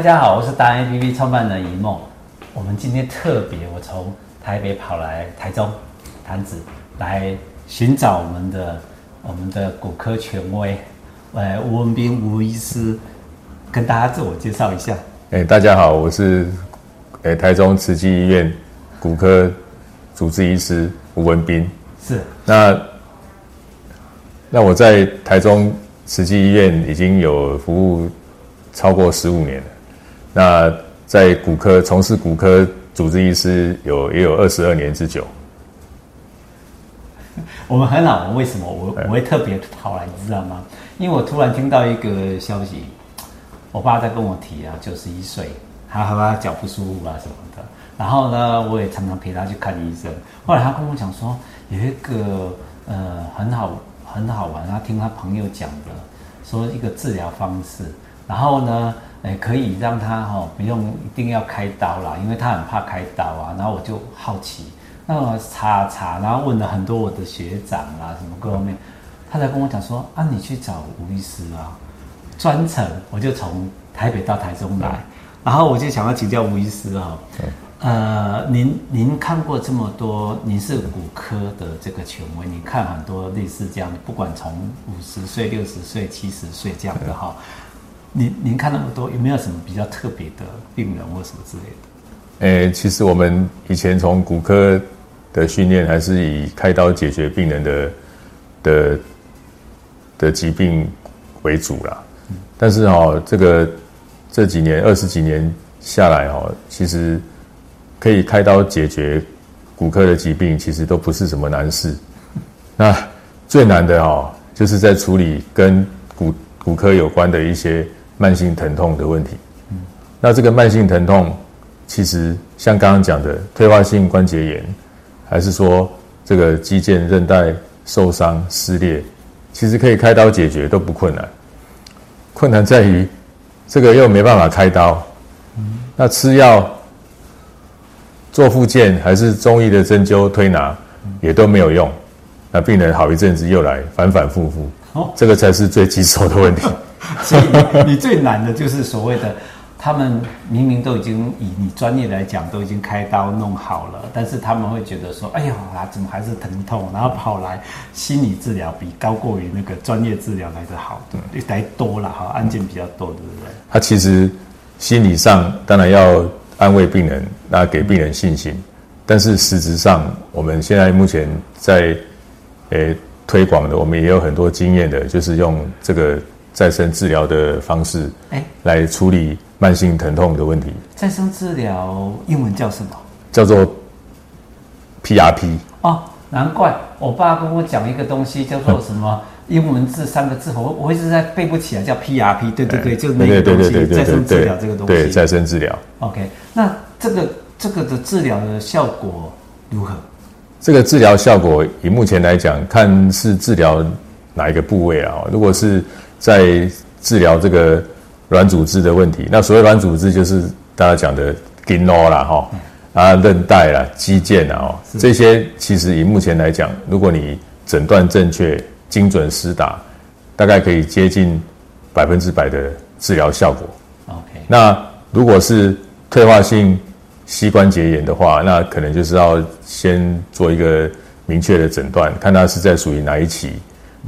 大家好，我是达人 APP 创办人一梦。我们今天特别，我从台北跑来台中潭子来寻找我们的骨科权威，吴文彬吴医师，跟大家自我介绍一下。大家好，我是台中慈济医院骨科主治医师吴文彬。是。那我在台中慈济医院已经有服务超过15年了。那在骨科从事骨科主治医师也有22年之久。我们很好玩，为什么我会特别跑来，你知道吗？因为我突然听到一个消息，我爸在跟我提啊，91岁，他脚不舒服啊什么的。然后呢，我也常常陪他去看医生。后来他跟我讲说，有一个很好玩，他听他朋友讲的，说一个治疗方式。然后呢，可以让他不用一定要开刀啦，因为他很怕开刀啊。然后我就好奇，那我查，然后问了很多我的学长啦，什么各方面，他才跟我讲说啊，你去找吴医师啊，专程我就从台北到台中来，然后我就想要请教吴医师您看过这么多，您是骨科的这个权威，你看很多类似这样，不管从50岁、60岁、70岁这样的哈。您看那么多，有没有什么比较特别的病人或什么之类的？其实我们以前从骨科的训练还是以开刀解决病人的疾病为主啦。但是这几年20几年下来其实可以开刀解决骨科的疾病，其实都不是什么难事。那最难的就是在处理跟骨科有关的一些慢性疼痛的问题。那这个慢性疼痛其实像刚刚讲的退化性关节炎，还是说这个肌腱韧带受伤撕裂，其实可以开刀解决都不困难。困难在于这个又没办法开刀，那吃药做复健还是中医的针灸推拿也都没有用，那病人好一阵子又来，反反复复。这个才是最棘手的问题。所以你最难的就是所谓的，他们明明都已经以你专业来讲都已经开刀弄好了，但是他们会觉得说，哎呀，怎么还是疼痛？然后跑来心理治疗比高过于那个专业治疗来得好，来多了哈，案件比较多，对不对？他其实心理上当然要安慰病人，那给病人信心，但是实质上我们现在目前在推广的，我们也有很多经验的，就是用这个再生治疗的方式来处理慢性疼痛的问题。再生治疗英文叫什么？叫做 PRP。 哦，难怪我爸跟我讲一个东西叫做什么英文字3个字，我一直在背不起来，叫 PRP。 对，就是那个东西，再生治疗这个东西。对，再生治疗。 OK， 那这个的治疗的效果如何？这个治疗效果以目前来讲，看是治疗哪一个部位啊？如果是在治疗这个软组织的问题，那所谓软组织就是大家讲的筋络啦、韧带啦、肌腱啦，这些其实以目前来讲，如果你诊断正确、精准施打，大概可以接近100%的治疗效果。OK， 那如果是退化性膝关节炎的话，那可能就是要先做一个明确的诊断，看它是在属于哪一期。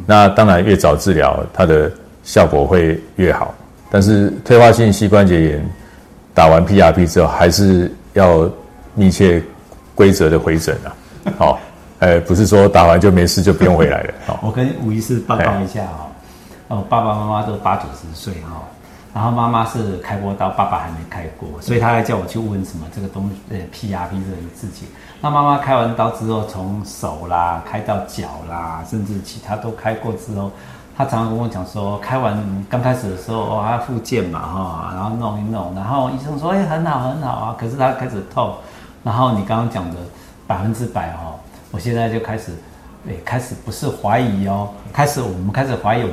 那当然越早治疗，它的效果会越好。但是退化性膝关节炎打完 PRP 之后，还是要密切规则的回诊啊。好，不是说打完就没事就不用回来了。我跟吴医师报告一下我爸爸妈妈都80-90岁。然后妈妈是开过刀，爸爸还没开过，所以他还叫我去问什么这个东西PRP 这个事情。那妈妈开完刀之后，从手啦开到脚啦，甚至其他都开过之后，他常常跟我讲说，开完刚开始的时候他复健嘛然后弄一弄，然后医生说很好啊，可是他开始痛。然后你刚刚讲的100%我现在就开始。开始不是怀疑我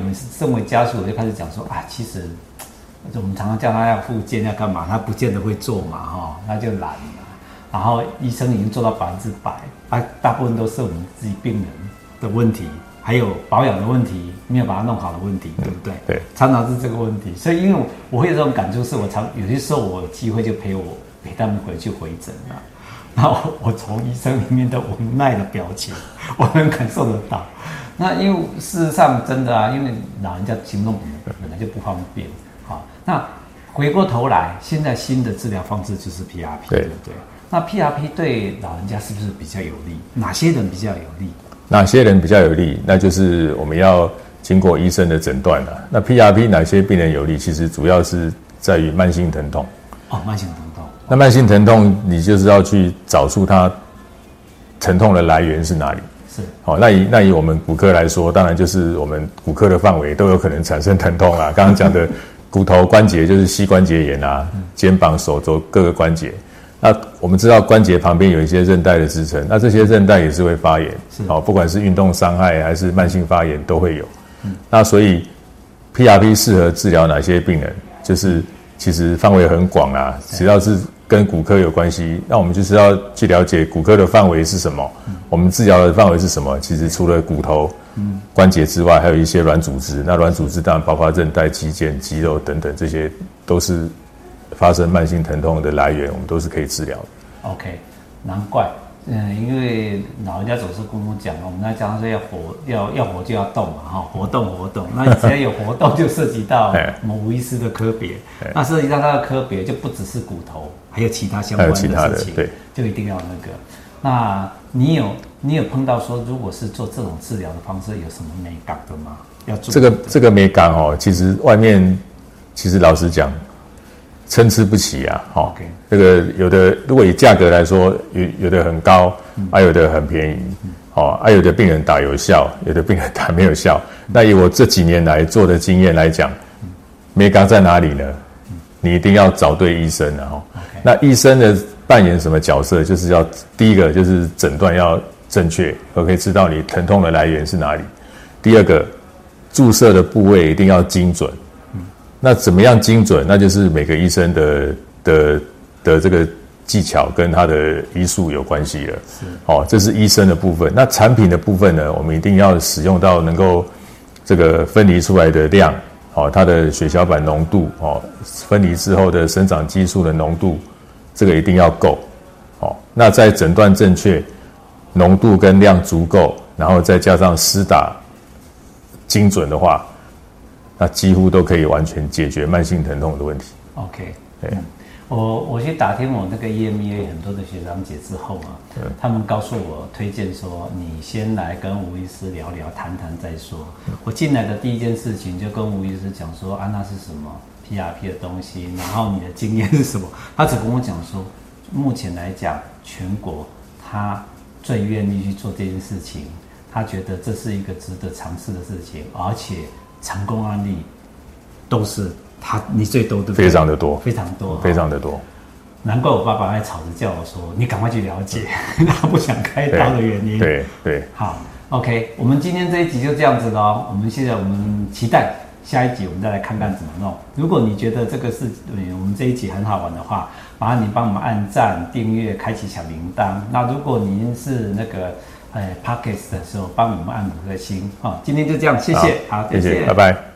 们是身为家属，我就开始讲说啊，其实我们常常叫他要复健要干嘛，他不见得会做嘛那就懒了。然后医生已经做到100%，大部分都是我们自己病人的问题，还有保养的问题，没有把它弄好的问题，对不对？对，常常是这个问题。所以因为我会有这种感触，是我有些时候我有机会就陪他们回去回诊啊。那我从医生里面的无奈的表情，我能感受得到。那因为事实上真的啊，因为老人家行动本来就不方便啊。那回过头来，现在新的治疗方式就是 PRP， 对不对？那 PRP 对老人家是不是比较有利？哪些人比较有利？哪些人比较有利？那就是我们要经过医生的诊断了。那 PRP 哪些病人有利？其实主要是在于慢性疼痛。哦，慢性疼痛。那慢性疼痛，你就是要去找出它疼痛的来源是哪里。是。好、哦，那以我们骨科来说，当然就是我们骨科的范围都有可能产生疼痛啊。刚刚讲的骨头关节就是膝关节炎啊，肩膀、手肘各个关节。那我们知道关节旁边有一些韧带的支撑，那这些韧带也是会发炎，好、哦，不管是运动伤害还是慢性发炎都会有。那所以 PRP 适合治疗哪些病人？就是其实范围很广啊，只要是跟骨科有关系，那我们就是要去了解骨科的范围是什么，我们治疗的范围是什么。其实除了骨头、关节之外，还有一些软组织。那软组织当然包括韧带、肌腱、肌肉等等，这些都是发生慢性疼痛的来源，我们都是可以治疗的。OK， 难怪，因为老人家总是跟我讲，我们那讲说要活就要动嘛，哈，活动活动。那只要有活动，就涉及到我们无医师的科别，那涉及到它的科别就不只是骨头，还有其他相关的事情，对，就一定要那个。那你有碰到说，如果是做这种治疗的方式，有什么美感的吗？要做这个美感哦，其实外面其实老实讲。参差不齐啊，好、okay. 哦，这个有的如果以价格来说，有的很高，啊有的很便宜，好、哦、啊有的病人打有效，有的病人打没有效。那以我这几年来做的经验来讲，美感在哪里呢？你一定要找对医生啊、哦 okay. 那医生的扮演什么角色？就是要第一个就是诊断要正确，我可以知道你疼痛的来源是哪里。第二个，注射的部位一定要精准。那怎么样精准？那就是每个医生的这个技巧跟他的医术有关系了。哦，这是医生的部分。那产品的部分呢？我们一定要使用到能够这个分离出来的量，哦，它的血小板浓度，哦，分离之后的生长激素的浓度，这个一定要够。哦，那在诊断正确，浓度跟量足够，然后再加上施打精准的话。那几乎都可以完全解决慢性疼痛的问题。OK， 对，我去打听我那个 EMEA 很多的学长姐之后啊，他们告诉我推荐说，你先来跟吴医师聊聊谈谈再说。我进来的第一件事情就跟吴医师讲说，啊那是什么 PRP 的东西，然后你的经验是什么？他只跟我讲说，目前来讲全国他最愿意去做这件事情，他觉得这是一个值得尝试的事情，而且。成功案例都是他，你最多对不对？非常的多，非常多，非常的多。难怪我爸爸还吵着叫我说：“你赶快去了解。”他不想开刀的原因。对对。好 ，OK， 我们今天这一集就这样子喽。我们期待下一集，我们再来看看怎么弄。如果你觉得这个是我们这一集很好玩的话，麻烦你帮我们按赞、订阅、开启小铃铛。那如果您是那个。Podcast 的时候帮我们按5颗星啊、哦！今天就这样，谢谢，好，再见，拜拜。